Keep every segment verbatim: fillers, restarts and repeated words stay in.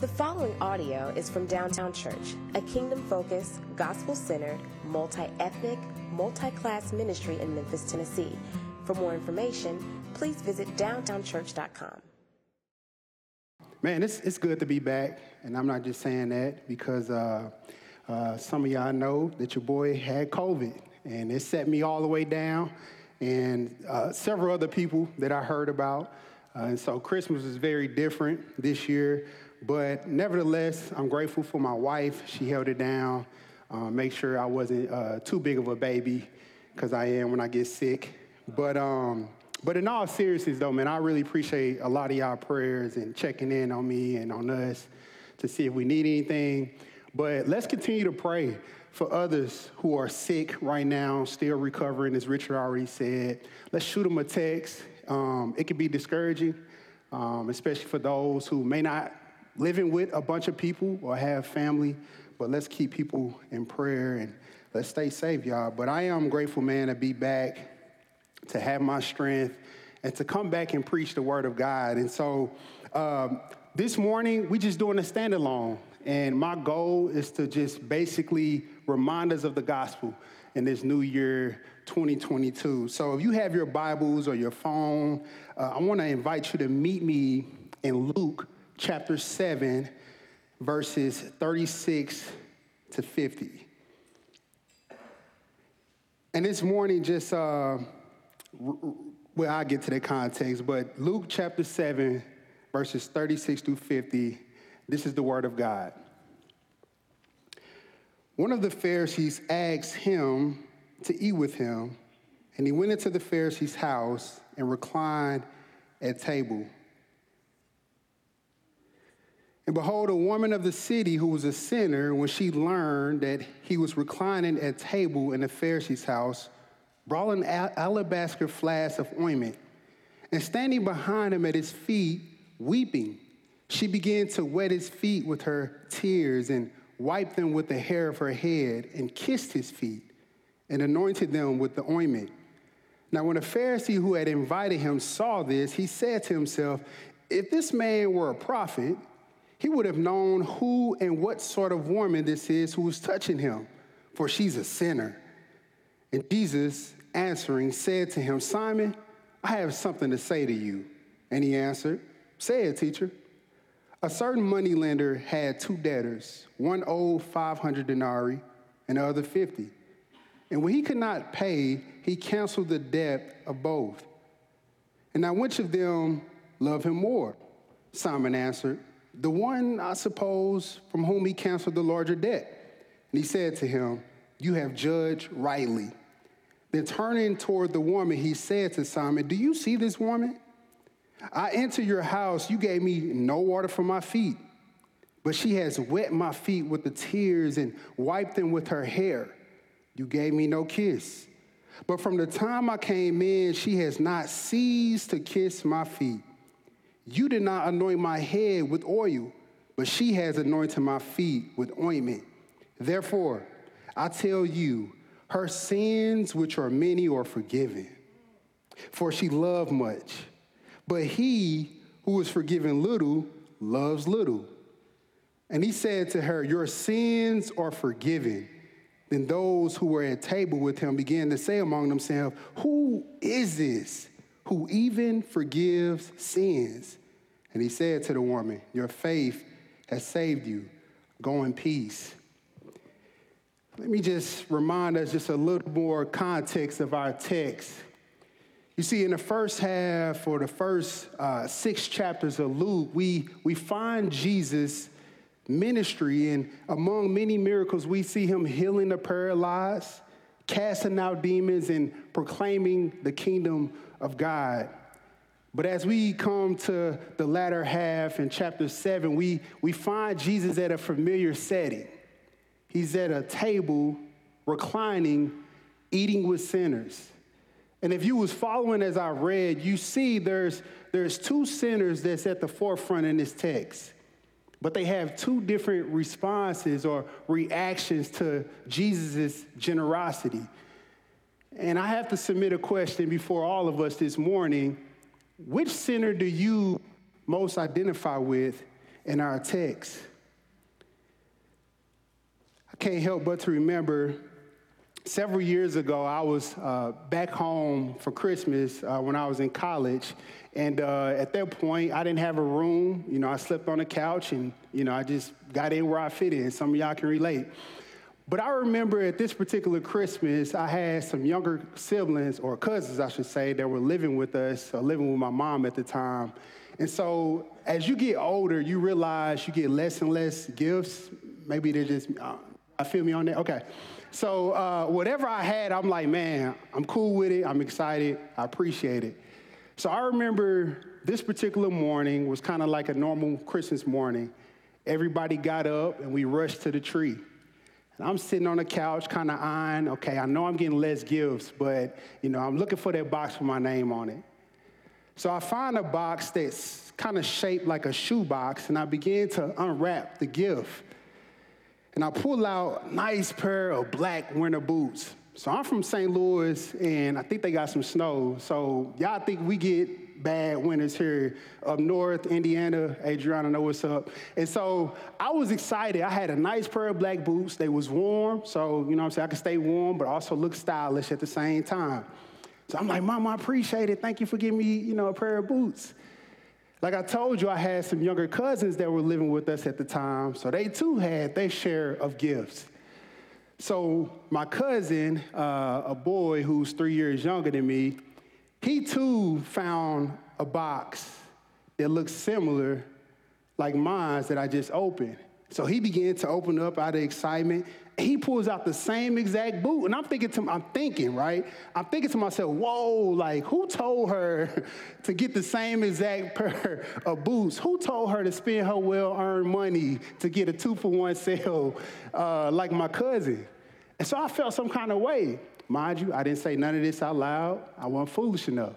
The following audio is from Downtown Church, a kingdom-focused, gospel-centered, multi-ethnic, multi-class ministry in Memphis, Tennessee. For more information, please visit downtown church dot com. Man, it's, it's good to be back, and I'm not just saying that because uh, uh, some of y'all know that your boy had COVID, and it set me all the way down, and uh, several other people that I heard about, uh, and so Christmas is very different this year. But nevertheless, I'm grateful for my wife. She held it down, uh, make sure I wasn't uh, too big of a baby, because I am when I get sick. But um, but in all seriousness, though, man, I really appreciate a lot of y'all prayers and checking in on me and on us to see if we need anything. But let's continue to pray for others who are sick right now, still recovering, as Richard already said. Let's shoot them a text. Um, it can be discouraging, um, especially for those who may not living with a bunch of people or have family, but let's keep people in prayer and let's stay safe, y'all. But I am grateful, man, to be back, to have my strength, and to come back and preach the word of God. And so um, this morning, we're just doing a stand-alone, and my goal is to just basically remind us of the gospel in this new year, twenty twenty-two. So if you have your Bibles or your phone, uh, I want to invite you to meet me in Luke chapter seven, verses thirty-six to fifty. And this morning, just, uh, well, I'll get to the context, but Luke chapter seven, verses thirty-six through fifty, this is the word of God. One of the Pharisees asked him to eat with him, and he went into the Pharisee's house and reclined at table. And behold, a woman of the city who was a sinner, when she learned that he was reclining at table in the Pharisee's house, brought an alabaster flask of ointment. And standing behind him at his feet, weeping, she began to wet his feet with her tears and wiped them with the hair of her head and kissed his feet and anointed them with the ointment. Now, when a Pharisee who had invited him saw this, he said to himself, if this man were a prophet, he would have known who and what sort of woman this is who is touching him, for she's a sinner. And Jesus, answering, said to him, Simon, I have something to say to you. And he answered, say it, teacher. A certain moneylender had two debtors, one owed five hundred denarii and the other fifty. And when he could not pay, he canceled the debt of both. And now which of them loved him more? Simon answered, the one, I suppose, from whom he canceled the larger debt. And he said to him, you have judged rightly. Then turning toward the woman, he said to Simon, do you see this woman? I entered your house. You gave me no water for my feet, but she has wet my feet with the tears and wiped them with her hair. You gave me no kiss, but from the time I came in, she has not ceased to kiss my feet. You did not anoint my head with oil, but she has anointed my feet with ointment. Therefore, I tell you, her sins, which are many, are forgiven, for she loved much. But he who is forgiven little loves little. And he said to her, your sins are forgiven. Then those who were at table with him began to say among themselves, who is this who even forgives sins? And he said to the woman, your faith has saved you. Go in peace. Let me just remind us just a little more context of our text. You see, in the first half or the first uh, six chapters of Luke, we, we find Jesus' ministry, and among many miracles, we see him healing the paralyzed, casting out demons, and proclaiming the kingdom of God. But as we come to the latter half in chapter seven, we, we find Jesus at a familiar setting. He's at a table, reclining, eating with sinners. And if you was following as I read, you see there's, there's two sinners that's at the forefront in this text. But they have two different responses or reactions to Jesus' generosity. And I have to submit a question before all of us this morning. Which sinner do you most identify with, in our text. I can't help but to remember several years ago, I was uh, back home for Christmas uh, when I was in college. And uh, at that point, I didn't have a room. You know, I slept on a couch and, you know, I just got in where I fit in. Some of y'all can relate. But I remember at this particular Christmas, I had some younger siblings, or cousins, I should say, that were living with us, or living with my mom at the time. And so as you get older, you realize you get less and less gifts. Maybe they're just, uh, I feel me on that? Okay. So uh, whatever I had, I'm like, man, I'm cool with it. I'm excited. I appreciate it. So I remember this particular morning was kind of like a normal Christmas morning. Everybody got up and we rushed to the tree. I'm sitting on the couch kind of eyeing, okay, I know I'm getting less gifts, but, you know, I'm looking for that box with my name on it. So I find a box that's kind of shaped like a shoe box, and I begin to unwrap the gift. And I pull out a nice pair of black winter boots. So I'm from Saint Louis, and I think they got some snow. So y'all think we get bad winters here up north, Indiana. Adriana know what's up. And so I was excited. I had a nice pair of black boots. They was warm, so you know what I'm saying? I could stay warm, but also look stylish at the same time. So I'm like, Mom, I appreciate it. Thank you for giving me, you know, a pair of boots. Like I told you, I had some younger cousins that were living with us at the time, so they too had their share of gifts. So my cousin, uh, a boy who's three years younger than me, he too found a box that looked similar like mine that I just opened. So he began to open up out of excitement. He pulls out the same exact boot. And I'm thinking to I'm thinking, right? I'm thinking to myself, whoa, like who told her to get the same exact pair of boots? Who told her to spend her well-earned money to get a two-for-one sale uh, like my cousin? And so I felt some kind of way. Mind you, I didn't say none of this out loud. I wasn't foolish enough.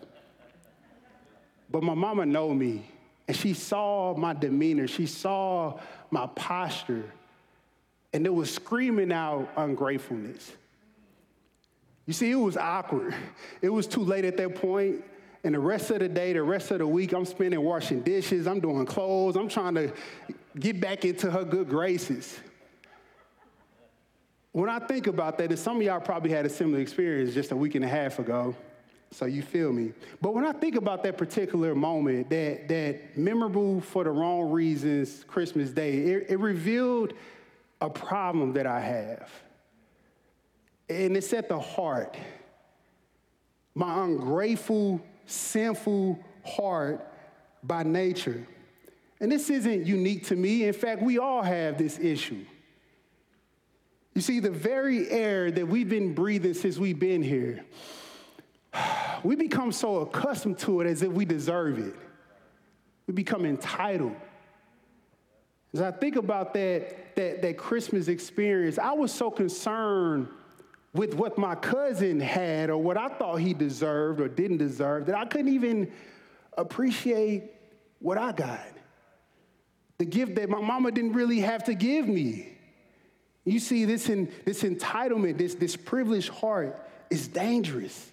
But my mama know me, and she saw my demeanor. She saw my posture. And it was screaming out ungratefulness. You see, it was awkward. It was too late at that point. And the rest of the day, the rest of the week, I'm spending washing dishes. I'm doing clothes. I'm trying to get back into her good graces. When I think about that, and some of y'all probably had a similar experience just a week and a half ago, so you feel me. But when I think about that particular moment, that, that memorable for the wrong reasons Christmas Day, it, it revealed a problem that I have. And it's at the heart. My ungrateful, sinful heart by nature. And this isn't unique to me. In fact, we all have this issue. You see, the very air that we've been breathing since we've been here, we become so accustomed to it as if we deserve it. We become entitled. As I think about that, that, that Christmas experience, I was so concerned with what my cousin had or what I thought he deserved or didn't deserve that I couldn't even appreciate what I got. The gift that my mama didn't really have to give me. You see, this, in, this entitlement, this, this privileged heart is dangerous.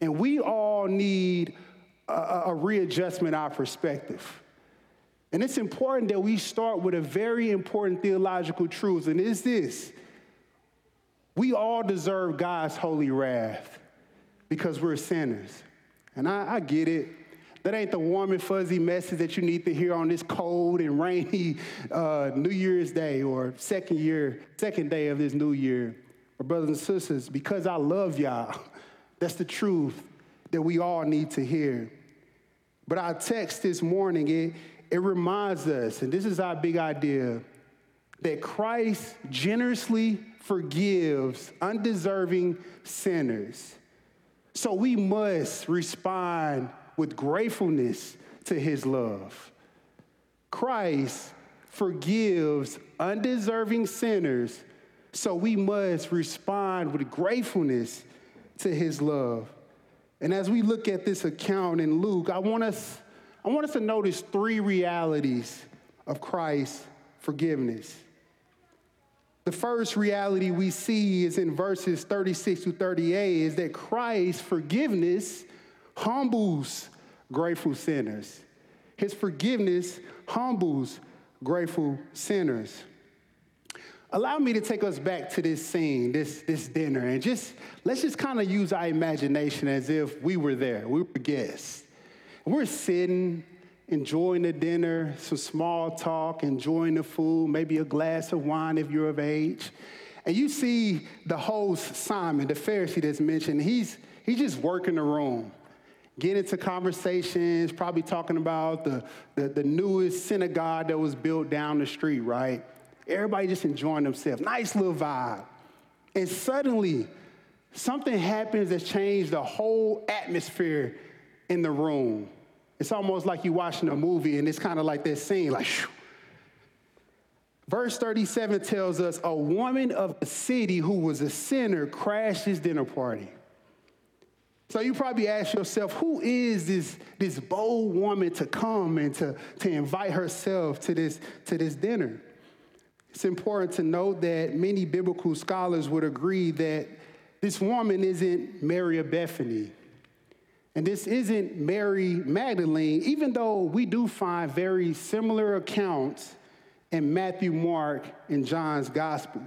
And we all need a, a readjustment of our perspective. And it's important that we start with a very important theological truth, and it's this. We all deserve God's holy wrath because we're sinners. And I, I get it. That ain't the warm and fuzzy message that you need to hear on this cold and rainy uh, New Year's Day or second year, second day of this new year. But brothers and sisters, because I love y'all, that's the truth that we all need to hear. But our text this morning, it It reminds us, and this is our big idea, that Christ generously forgives undeserving sinners. So we must respond with gratefulness to his love. Christ forgives undeserving sinners, so we must respond with gratefulness to his love. And as we look at this account in Luke, I want us I want us to notice three realities of Christ's forgiveness. The first reality we see is in verses thirty-six to thirty-eight is that Christ's forgiveness humbles grateful sinners. His forgiveness humbles grateful sinners. Allow me to take us back to this scene, this this dinner, and just let's just kind of use our imagination as if we were there. We were guests. We're sitting, enjoying the dinner, some small talk, enjoying the food, maybe a glass of wine if you're of age. And you see the host, Simon, the Pharisee that's mentioned, he's he's just working the room, getting into conversations, probably talking about the, the, the newest synagogue that was built down the street, right? Everybody just enjoying themselves. Nice little vibe. And suddenly, something happens that's changed the whole atmosphere in the room. It's almost like you're watching a movie, and it's kind of like that scene, like, shoo. Verse thirty-seven tells us, a woman of the city who was a sinner crashed his dinner party. So you probably ask yourself, who is this, this bold woman to come and to, to invite herself to this, to this dinner? It's important to note that many biblical scholars would agree that this woman isn't Mary of Bethany. And this isn't Mary Magdalene, even though we do find very similar accounts in Matthew, Mark, and John's gospel.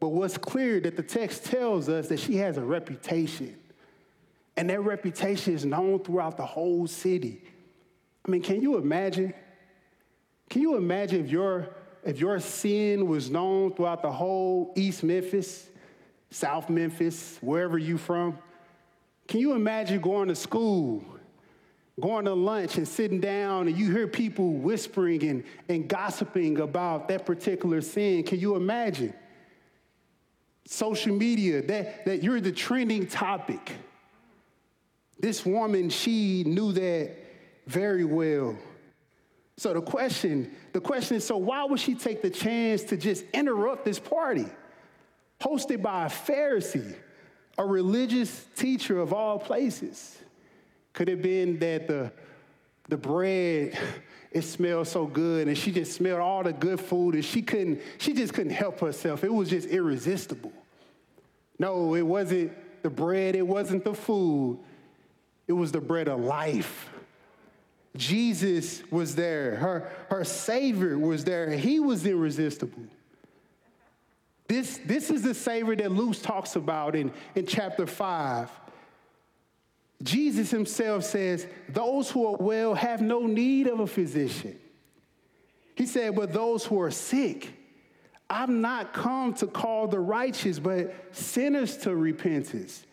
But what's clear that the text tells us that she has a reputation. And that reputation is known throughout the whole city. I mean, can you imagine? Can you imagine if your, if your sin was known throughout the whole East Memphis, South Memphis, wherever you from? Can you imagine going to school, going to lunch and sitting down and you hear people whispering and, and gossiping about that particular sin? Can you imagine? Social media, that, that you're the trending topic. This woman, she knew that very well. So the question, the question is, so why would she take the chance to just interrupt this party hosted by a Pharisee? A religious teacher of all places. Could it have been that the, the bread, it smelled so good and she just smelled all the good food and she couldn't, she just couldn't help herself. It was just irresistible. No, it wasn't the bread, it wasn't the food. It was the bread of life. Jesus was there. Her, her Savior was there. He was irresistible. This, this is the Savior that Luke talks about in, in chapter five. Jesus himself says, those who are well have no need of a physician. He said, but those who are sick, I've not come to call the righteous, but sinners to repentance.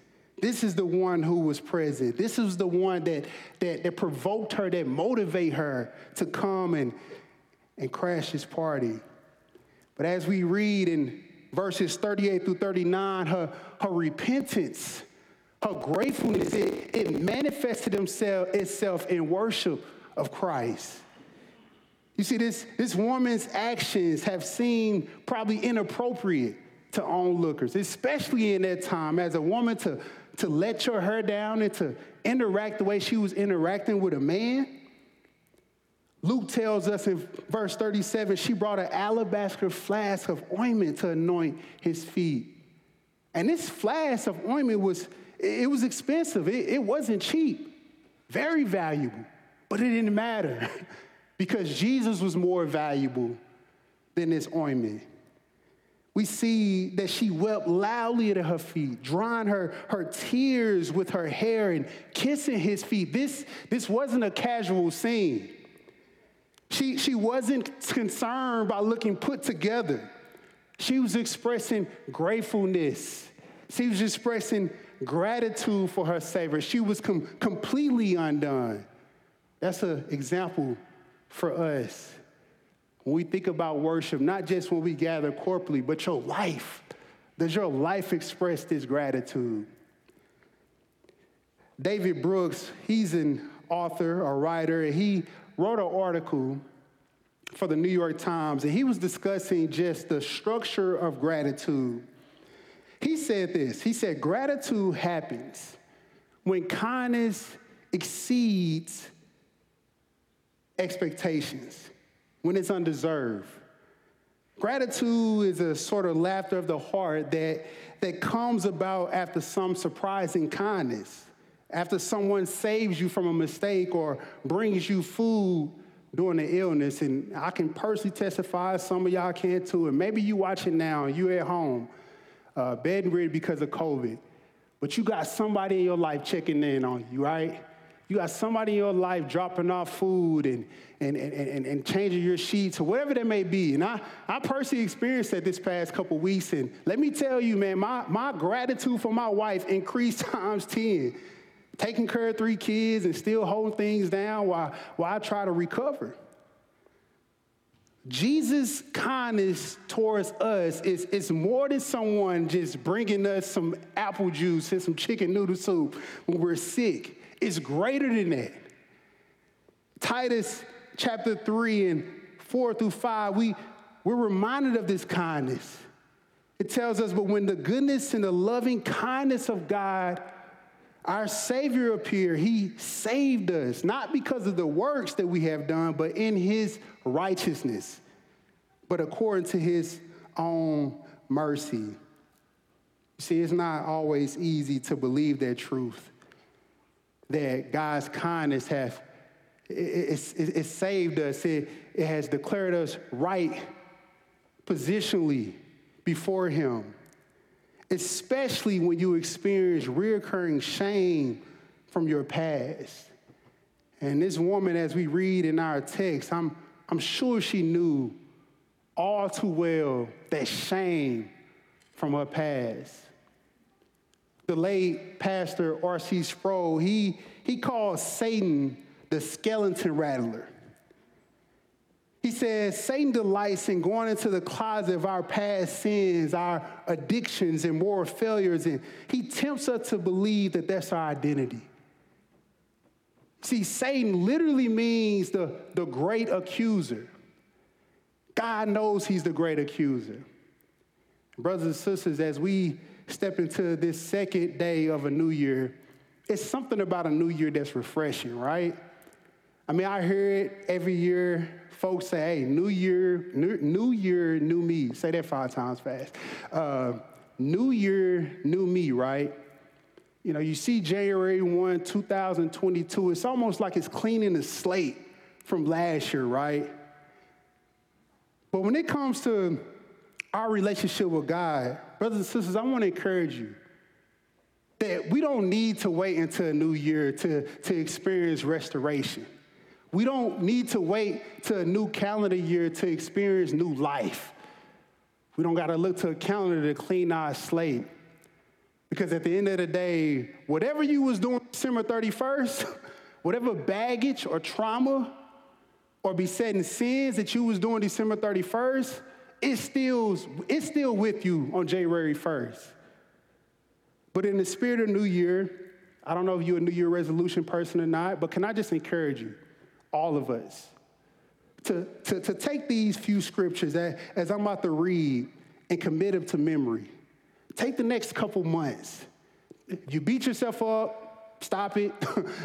This is the one who was present. This is the one that, that, that provoked her, that motivated her to come and, and crash this party. But as we read in verses thirty-eight through thirty-nine, her, her repentance, her gratefulness, it, it manifested himself, itself in worship of Christ. You see, this, this woman's actions have seemed probably inappropriate to onlookers, especially in that time. As a woman, to, to let your hair down and to interact the way she was interacting with a man. Luke tells us in verse thirty-seven, she brought an alabaster flask of ointment to anoint his feet. And this flask of ointment was, it was expensive. It, it wasn't cheap, very valuable, but it didn't matter because Jesus was more valuable than this ointment. We see that she wept loudly at her feet, drying her, her tears with her hair and kissing his feet. This, this wasn't a casual scene. She, she wasn't concerned by looking put together. She was expressing gratefulness. She was expressing gratitude for her Savior. She was com- completely undone. That's an example for us. When we think about worship, not just when we gather corporately, but your life. Does your life express this gratitude? David Brooks, he's an author, a writer, and he wrote an article for the New York Times, and he was discussing just the structure of gratitude. He said this. He said, gratitude happens when kindness exceeds expectations, when it's undeserved. Gratitude is a sort of laughter of the heart that, that comes about after some surprising kindness. After someone saves you from a mistake or brings you food during the illness, and I can personally testify, some of y'all can too, and maybe you watching now, and you at home, uh, bed and rid because of COVID, but you got somebody in your life checking in on you, right? You got somebody in your life dropping off food and and and, and, and changing your sheets or whatever that may be. And I, I personally experienced that this past couple weeks. And let me tell you, man, my, my gratitude for my wife increased times ten. Taking care of three kids and still holding things down while, while I try to recover. Jesus' kindness towards us is it's more than someone just bringing us some apple juice and some chicken noodle soup when we're sick. It's greater than that. Titus chapter three and four through five, we, we're reminded of this kindness. It tells us, but when the goodness and the loving kindness of God our Savior appeared, he saved us, not because of the works that we have done, but in his righteousness, but according to his own mercy. You see, it's not always easy to believe that truth, that God's kindness has it, it, it, it saved us. It, it has declared us right positionally before him, especially when you experience reoccurring shame from your past. And this woman, as we read in our text, I'm, I'm sure she knew all too well that shame from her past. The late pastor R C Sproul, he, he called Satan the skeleton rattler. He says, Satan delights in going into the closet of our past sins, our addictions and moral failures, and he tempts us to believe that that's our identity. See, Satan literally means the, the great accuser. God knows he's the great accuser. Brothers and sisters, as we step into this second day of a new year, it's something about a new year that's refreshing, right? I mean, I hear it every year. Folks say, hey, new year, new, new year, new me. Say that five times fast. Uh, new year, new me, right? You know, you see January first, two thousand twenty-two. It's almost like it's cleaning the slate from last year, right? But when it comes to our relationship with God, brothers and sisters, I want to encourage you that we don't need to wait until a new year to, to experience restoration. We don't need to wait to a new calendar year to experience new life. We don't got to look to a calendar to clean our slate. Because at the end of the day, whatever you was doing December thirty-first, whatever baggage or trauma or besetting sins that you was doing December thirty-first, it's still, it's still with you on January first. But in the spirit of New Year, I don't know if you're a New Year resolution person or not, but can I just encourage you? All of us, to, to, to take these few scriptures that, as I'm about to read and commit them to memory. Take the next couple months. You beat yourself up, stop it,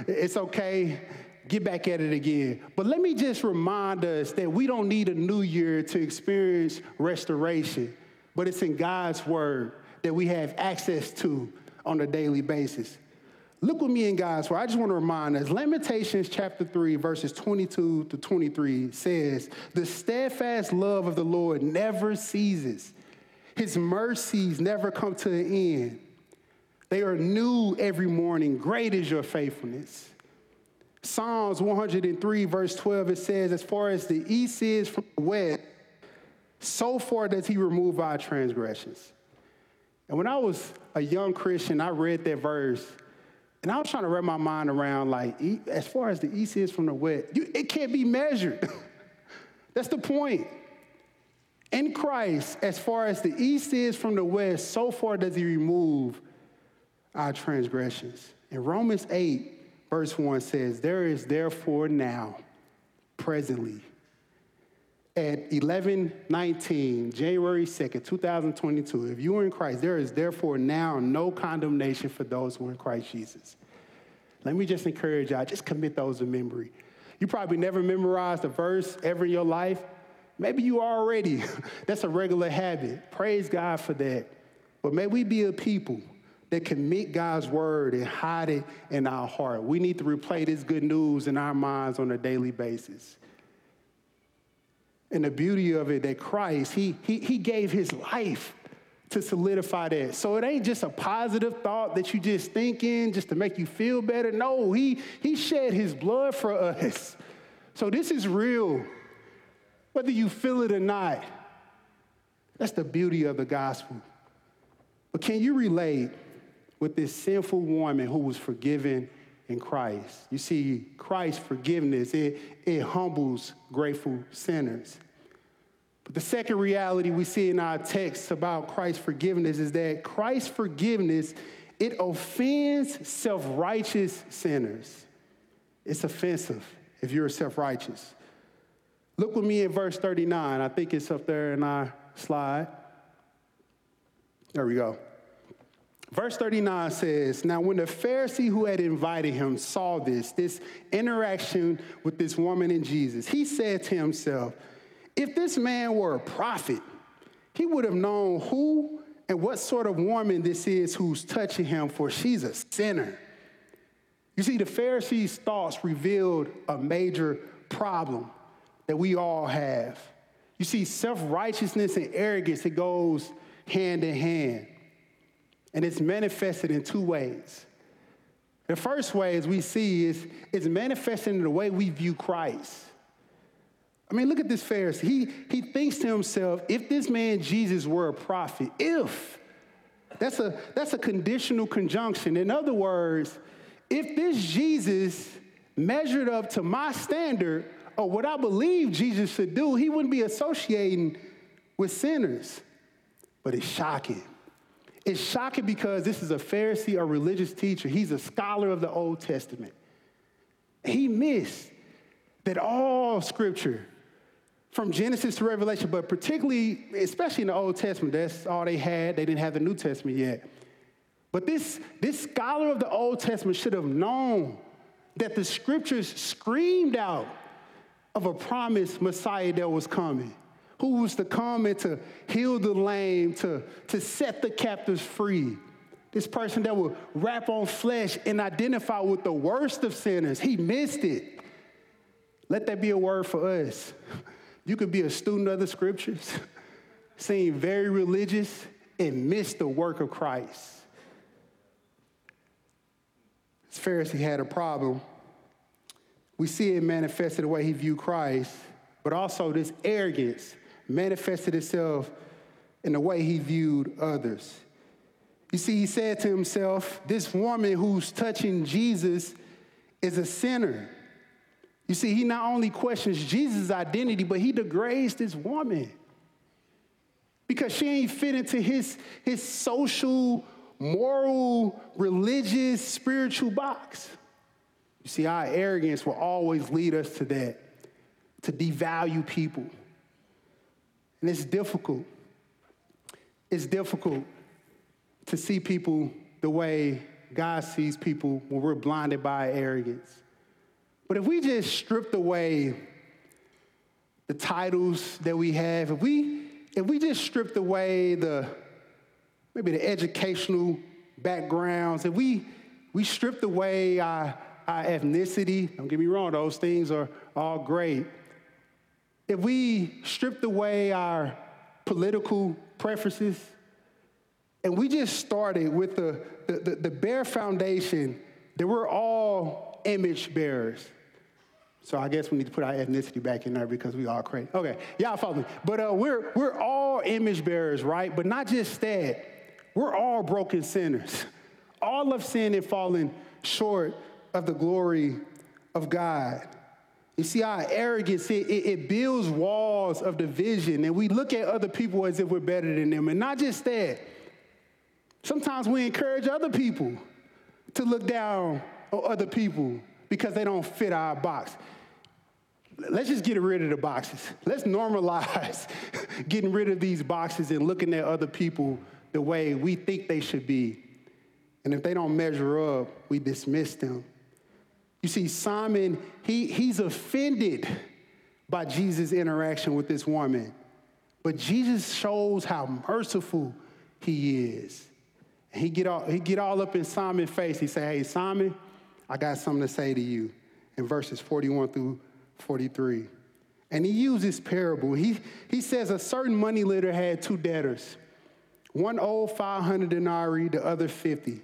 it's okay, get back at it again. But let me just remind us that we don't need a new year to experience restoration, but it's in God's word that we have access to on a daily basis. Look with me in God's word. I just want to remind us, Lamentations chapter three, verses twenty-two to twenty-three says, the steadfast love of the Lord never ceases. His mercies never come to an end. They are new every morning. Great is your faithfulness. Psalms one hundred three, verse twelve, it says, as far as the east is from the west, so far does he remove our transgressions. And when I was a young Christian, I read that verse, and I was trying to wrap my mind around, like, as far as the east is from the west, you, it can't be measured. That's the point. In Christ, as far as the east is from the west, so far does he remove our transgressions. And Romans eight, verse one says, there is therefore now, presently, at eleven nineteen, January second, two thousand twenty-two, if you are in Christ, there is therefore now no condemnation for those who are in Christ Jesus. Let me just encourage y'all, just commit those to memory. You probably never memorized a verse ever in your life. Maybe you are already. That's a regular habit. Praise God for that. But may we be a people that commit God's word and hide it in our heart. We need to replay this good news in our minds on a daily basis. And the beauty of it, that Christ, he, he, he gave his life to solidify that. So it ain't just a positive thought that you just thinking just to make you feel better. No, he, he shed his blood for us. So this is real, whether you feel it or not. That's the beauty of the gospel. But can you relate with this sinful woman who was forgiven in Christ? You see, Christ's forgiveness, it, it humbles grateful sinners. But the second reality we see in our text about Christ's forgiveness is that Christ's forgiveness, it offends self-righteous sinners. It's offensive if you're self-righteous. Look with me in verse thirty-nine. I think it's up there in our slide. There we go. Verse thirty-nine says, "Now when the Pharisee who had invited him saw this, this interaction with this woman and Jesus, he said to himself, 'If this man were a prophet, he would have known who and what sort of woman this is who's touching him, for she's a sinner.'" You see, the Pharisees' thoughts revealed a major problem that we all have. You see, self-righteousness and arrogance, it goes hand in hand. And it's manifested in two ways. The first way, as we see, is it's manifested in the way we view Christ. I mean, look at this Pharisee. He, he thinks to himself, if this man Jesus were a prophet, if, that's a, that's a conditional conjunction. In other words, if this Jesus measured up to my standard or what I believe Jesus should do, he wouldn't be associating with sinners. But it's shocking. It's shocking because this is a Pharisee, a religious teacher. He's a scholar of the Old Testament. He missed that all Scripture, from Genesis to Revelation, but particularly, especially in the Old Testament, that's all they had. They didn't have the New Testament yet. But this, this scholar of the Old Testament should have known that the Scriptures screamed out of a promised Messiah that was coming, who was to come and to heal the lame, to, to set the captives free. This person that would wrap on flesh and identify with the worst of sinners. He missed it. Let that be a word for us. You could be a student of the Scriptures, seem very religious, and miss the work of Christ. This Pharisee had a problem. We see it manifested the way he viewed Christ, but also this arrogance manifested itself in the way he viewed others. You see, he said to himself, this woman who's touching Jesus is a sinner. You see, he not only questions Jesus' identity, but he degrades this woman because she ain't fit into his, his social, moral, religious, spiritual box. You see, our arrogance will always lead us to that, to devalue people. And it's difficult. It's difficult to see people the way God sees people when we're blinded by arrogance. But if we just stripped away the titles that we have, if we if we just stripped away the maybe the educational backgrounds, if we we stripped away our, our ethnicity, don't get me wrong, those things are all great. If we stripped away our political preferences, and we just started with the the, the, the bare foundation that we're all image bearers. So I guess we need to put our ethnicity back in there because we all crazy. Okay, y'all follow me. But uh, we're, we're all image bearers, right? But not just that. We're all broken sinners. All of sin and falling short of the glory of God. You see, our arrogance, it, it, it builds walls of division. And we look at other people as if we're better than them. And not just that. Sometimes we encourage other people to look down on other people because they don't fit our box. Let's just get rid of the boxes. Let's normalize getting rid of these boxes and looking at other people the way we think they should be. And if they don't measure up, we dismiss them. You see, Simon, he, he's offended by Jesus' interaction with this woman. But Jesus shows how merciful he is. And he get all, he get all up in Simon's face. He say, hey, Simon, I got something to say to you in verses forty-one through forty-three. And he uses parable. He, he says a certain moneylender had two debtors. One owed five hundred denarii, the other fifty.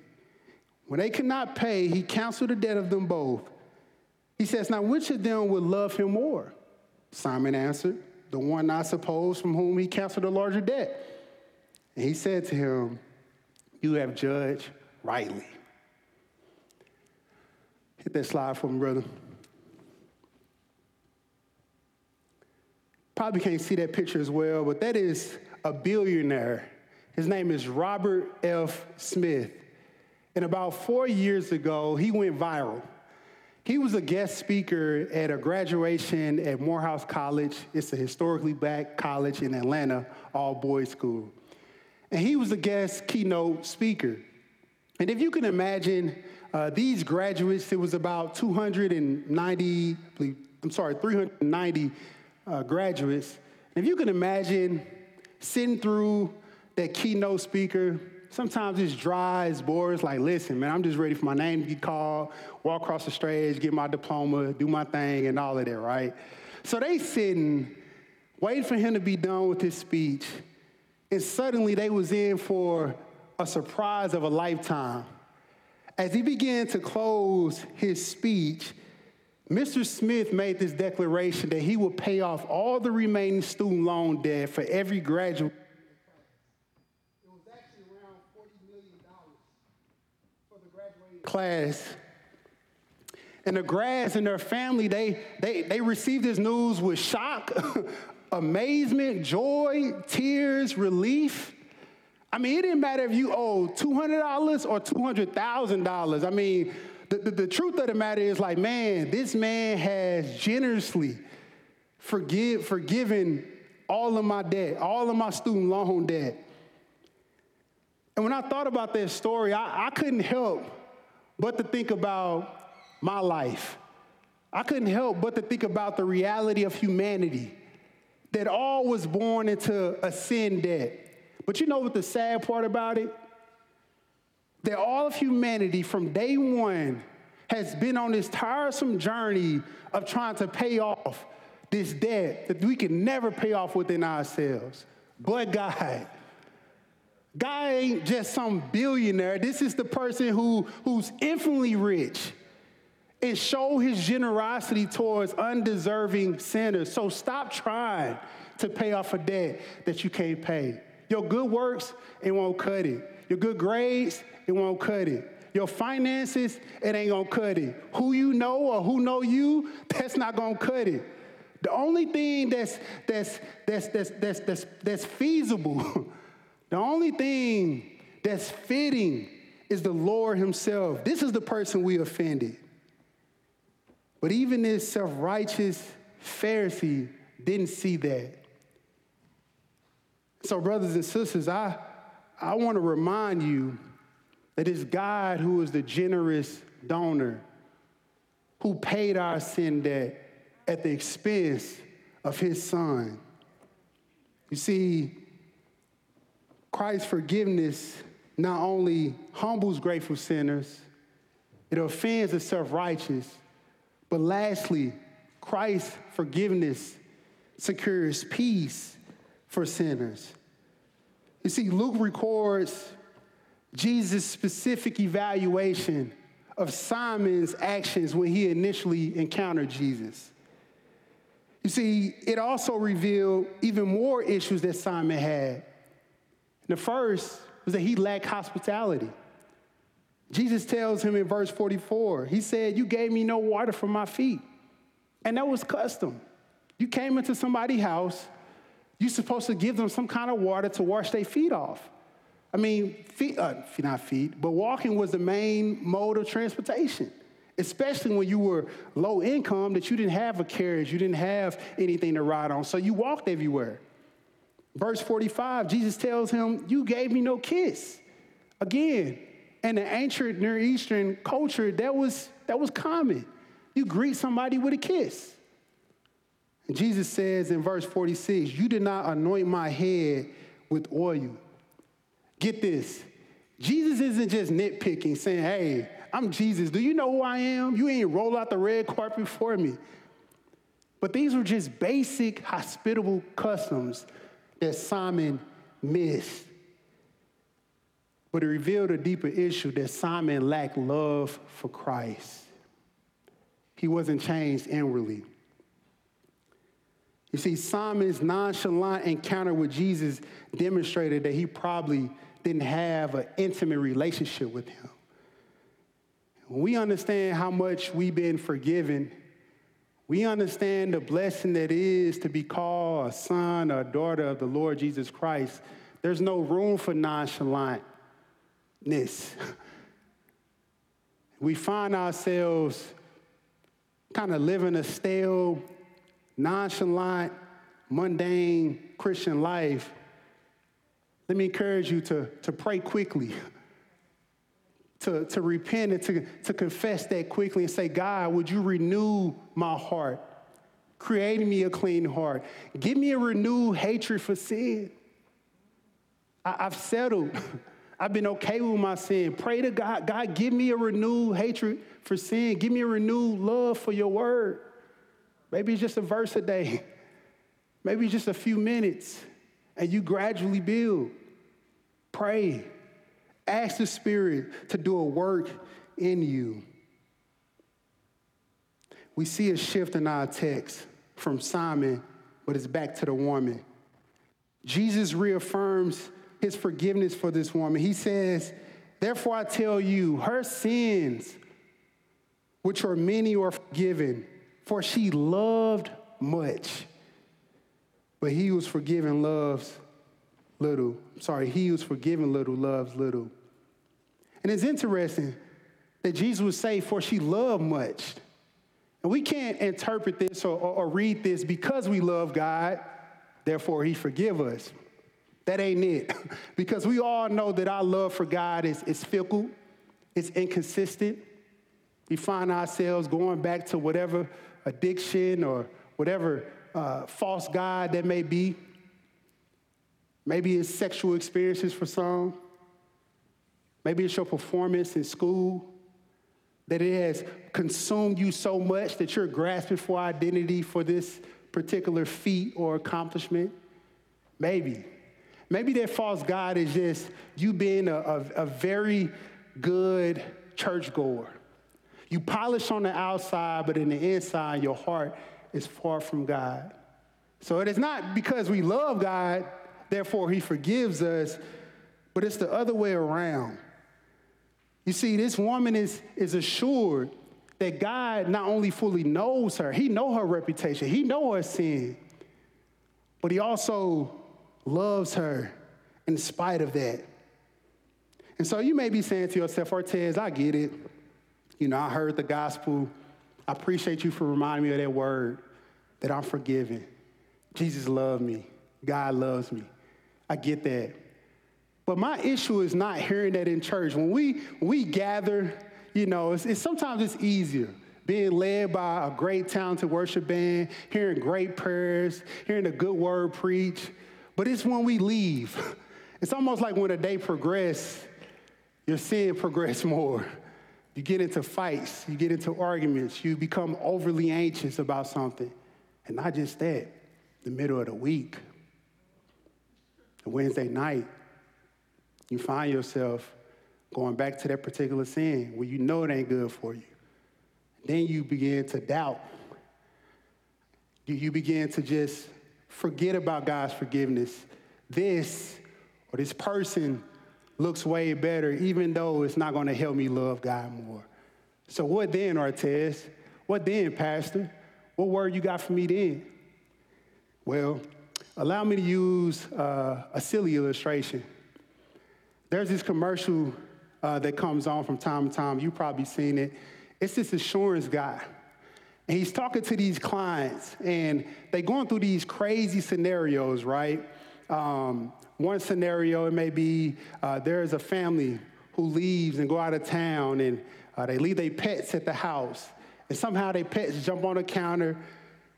When they could not pay, he canceled the debt of them both. He says, now which of them would love him more? Simon answered, the one, I suppose, from whom he canceled the larger debt. And he said to him, you have judged rightly. Hit that slide for me, brother. Probably can't see that picture as well, but that is a billionaire. His name is Robert F. Smith. And about four years ago, he went viral. He was a guest speaker at a graduation at Morehouse College. It's a historically black college in Atlanta, all boys school. And he was a guest keynote speaker. And if you can imagine, uh, these graduates, it was about two hundred ninety, I'm sorry, three hundred ninety uh, graduates. And if you can imagine sitting through that keynote speaker, sometimes it's dry, it's boring. It's like, listen, man, I'm just ready for my name to be called, walk across the stage, get my diploma, do my thing, and all of that, right? So they sitting, waiting for him to be done with his speech, and suddenly they was in for a surprise of a lifetime. As he began to close his speech, Mister Smith made this declaration that he would pay off all the remaining student loan debt for every graduate. It was actually around forty million dollars for the graduating class. And the grads and their family, they, they, they received this news with shock, amazement, joy, tears, relief. I mean, it didn't matter if you owed two hundred dollars or two hundred thousand dollars. I mean, the, the, the truth of the matter is like, man, this man has generously forgive, forgiven all of my debt, all of my student loan debt. And when I thought about that story, I, I couldn't help but to think about my life. I couldn't help but to think about the reality of humanity, that all was born into a sin debt. But you know what the sad part about it? That all of humanity from day one has been on this tiresome journey of trying to pay off this debt that we can never pay off within ourselves. But God, God ain't just some billionaire. This is the person who, who's infinitely rich and show his generosity towards undeserving sinners. So stop trying to pay off a debt that you can't pay. Your good works, it won't cut it. Your good grades, it won't cut it. Your finances, it ain't gonna cut it. Who you know or who know you, that's not gonna cut it. The only thing that's that's that's that's that's that's that's feasible, the only thing that's fitting is the Lord himself. This is the person we offended. But even this self-righteous Pharisee didn't see that. So, brothers and sisters, I, I want to remind you that it's God who is the generous donor who paid our sin debt at the expense of his son. You see, Christ's forgiveness not only humbles grateful sinners, it offends the self-righteous, but lastly, Christ's forgiveness secures peace for sinners. You see, Luke records Jesus' specific evaluation of Simon's actions when he initially encountered Jesus. You see, it also revealed even more issues that Simon had. The first was that he lacked hospitality. Jesus tells him in verse forty-four, he said, you gave me no water for my feet. And that was custom. You came into somebody's house, you're supposed to give them some kind of water to wash their feet off. I mean, feet, uh, not feet, but walking was the main mode of transportation, especially when you were low income, that you didn't have a carriage, you didn't have anything to ride on, so you walked everywhere. Verse forty-five, Jesus tells him, you gave me no kiss. Again, in the ancient Near Eastern culture, that was, that was common. You greet somebody with a kiss. Jesus says in verse forty-six, you did not anoint my head with oil. Get this. Jesus isn't just nitpicking, saying, hey, I'm Jesus. Do you know who I am? You ain't roll out the red carpet for me. But these were just basic hospitable customs that Simon missed. But it revealed a deeper issue, that Simon lacked love for Christ. He wasn't changed inwardly. You see, Simon's nonchalant encounter with Jesus demonstrated that he probably didn't have an intimate relationship with him. When we understand how much we've been forgiven, we understand the blessing that is to be called a son or a daughter of the Lord Jesus Christ. There's no room for nonchalantness. We find ourselves kind of living a stale, nonchalant, mundane Christian life. Let me encourage you to, to pray quickly, to, to repent and to, to confess that quickly and say, God, would you renew my heart? Create me a clean heart. Give me a renewed hatred for sin. I, I've settled. I've been okay with my sin. Pray to God. God, give me a renewed hatred for sin. Give me a renewed love for your word. Maybe it's just a verse a day. Maybe it's just a few minutes. And you gradually build. Pray. Ask the Spirit to do a work in you. We see a shift in our text from Simon, but it's back to the woman. Jesus reaffirms his forgiveness for this woman. He says, therefore I tell you, her sins, which are many, are forgiven, for she loved much. But he who is forgiven loves little. Sorry, he who is forgiven little loves little. And it's interesting that Jesus would say, for she loved much. And we can't interpret this or, or, or read this, because we love God, therefore he forgive us. That ain't it. Because we all know that our love for God is, is fickle, it's inconsistent. We find ourselves going back to whatever addiction or whatever Uh, false god that may be. Maybe it's sexual experiences for some. Maybe it's your performance in school, that it has consumed you so much that you're grasping for identity for this particular feat or accomplishment. Maybe. Maybe that false god is just you being a, a, a very good churchgoer. You polish on the outside, but in the inside, your heart is far from God. So it is not because we love God, therefore he forgives us, but it's the other way around. You see, this woman is, is assured that God not only fully knows her, he knows her reputation, he knows her sin, but he also loves her in spite of that. And so you may be saying to yourself, Ortez, I get it. You know, I heard the gospel. I appreciate you for reminding me of that word, that I'm forgiven. Jesus loved me. God loves me. I get that. But my issue is not hearing that in church. When we, when we gather, you know, it's, it's, sometimes it's easier being led by a great, talented worship band, hearing great prayers, hearing a good word preached. But it's when we leave. It's almost like when a day progresses, your sin progresses more. You get into fights, you get into arguments, you become overly anxious about something. And not just that, the middle of the week, the Wednesday night, you find yourself going back to that particular sin where you know it ain't good for you. Then you begin to doubt. You begin to just forget about God's forgiveness. This or this person looks way better, even though it's not going to help me love God more. So what then, Ortez? What then, Pastor? What word you got for me then? Well, allow me to use uh, a silly illustration. There's this commercial uh, that comes on from time to time. You've probably seen it. It's this insurance guy. And he's talking to these clients, and they're going through these crazy scenarios, right? Um, one scenario, it may be uh, there is a family who leaves and go out of town, and uh, they leave their pets at the house. And somehow their pets jump on the counter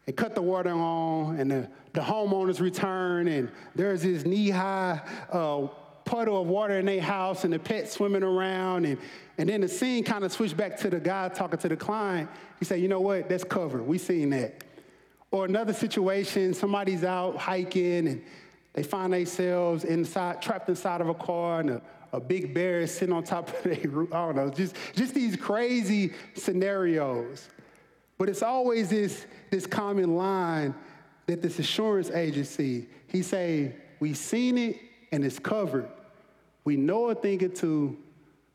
and cut the water on, and the, the homeowners return, and there's this knee-high uh, puddle of water in their house, and the pets swimming around. And, and then the scene kind of switched back to the guy talking to the client. He said, you know what? That's covered. We seen that. Or another situation, somebody's out hiking and they find themselves inside, trapped inside of a car, and a, a big bear is sitting on top of their roof. I don't know, just, just these crazy scenarios. But it's always this, this common line that this insurance agency, he say, we've seen it and it's covered. We know a thing or two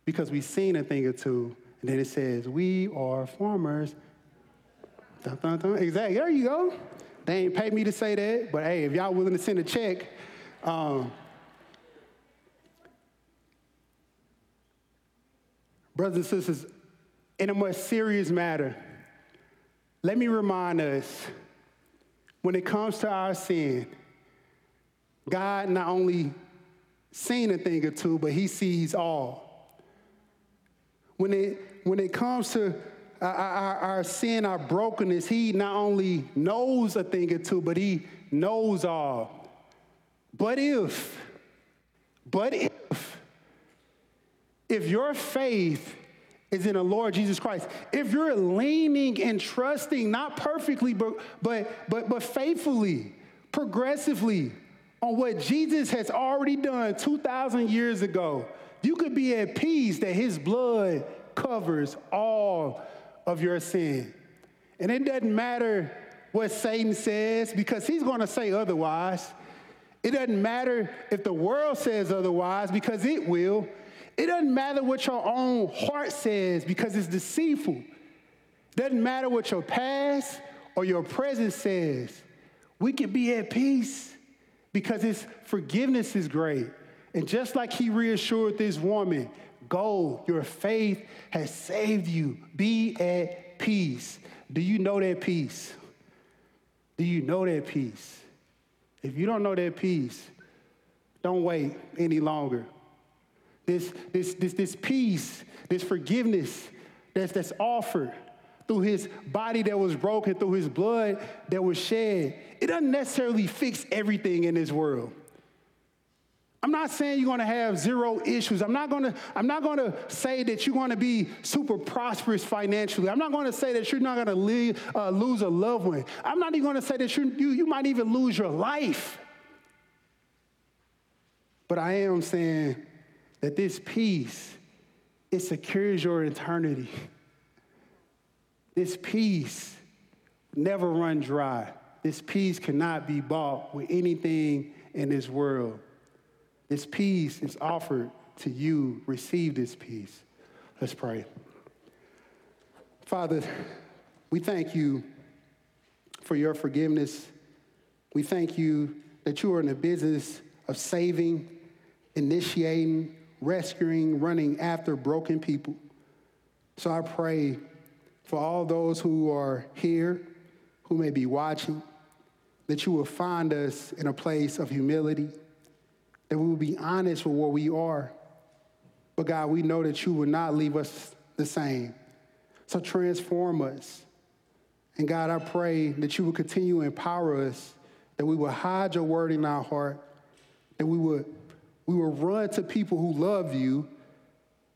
because we've seen a thing or two. And then it says, we are farmers. Dun, dun, dun. Exactly. There you go. They ain't paid me to say that, but hey, if y'all willing to send a check. Um, brothers and sisters, in a much serious matter, let me remind us, when it comes to our sin, God not only seen a thing or two, but he sees all. When it, when it comes to Our, our, our sin, our brokenness, he not only knows a thing or two, but he knows all. But if, but if, if your faith is in the Lord Jesus Christ, if you're leaning and trusting, not perfectly, but but but, but faithfully, progressively, on what Jesus has already done two thousand years ago, you could be at peace that his blood covers all of your sin. And it doesn't matter what Satan says, because he's going to say otherwise. It doesn't matter if the world says otherwise, because it will. It doesn't matter what your own heart says, because it's deceitful. It doesn't matter what your past or your present says. We can be at peace because his forgiveness is great. And just like he reassured this woman, go, your faith has saved you. Be at peace. Do you know that peace? Do you know that peace? If you don't know that peace, don't wait any longer. This, this, this, this peace, this forgiveness that's, that's offered through his body that was broken, through his blood that was shed, it doesn't necessarily fix everything in this world. I'm not saying you're going to have zero issues. I'm not going to, I'm not going to say that you're going to be super prosperous financially. I'm not going to say that you're not going to leave, uh, lose a loved one. I'm not even going to say that you, you might even lose your life. But I am saying that this peace, it secures your eternity. This peace never runs dry. This peace cannot be bought with anything in this world. This peace is offered to you. Receive this peace. Let's pray. Father, we thank you for your forgiveness. We thank you that you are in the business of saving, initiating, rescuing, running after broken people. So I pray for all those who are here, who may be watching, that you will find us in a place of humility, that we will be honest with where we are. But God, we know that you will not leave us the same. So transform us. And God, I pray that you will continue to empower us, that we will hide your word in our heart, that we will, we will run to people who love you,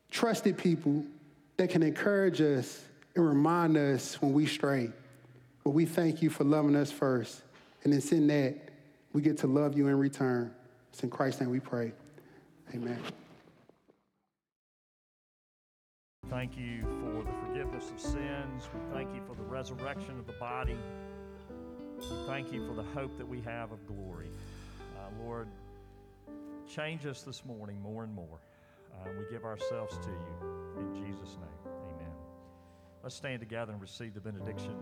trusted people that can encourage us and remind us when we stray. But we thank you for loving us first. And it's in that we get to love you in return. It's in Christ's name we pray. Amen. Thank you for the forgiveness of sins. We thank you for the resurrection of the body. We thank you for the hope that we have of glory. Uh, Lord, change us this morning more and more. Uh, we give ourselves to you in Jesus' name. Amen. Let's stand together and receive the benediction.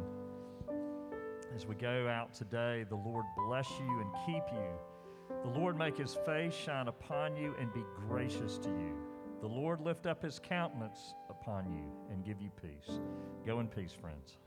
As we go out today, the Lord bless you and keep you. The Lord make his face shine upon you and be gracious to you. The Lord lift up his countenance upon you and give you peace. Go in peace, friends.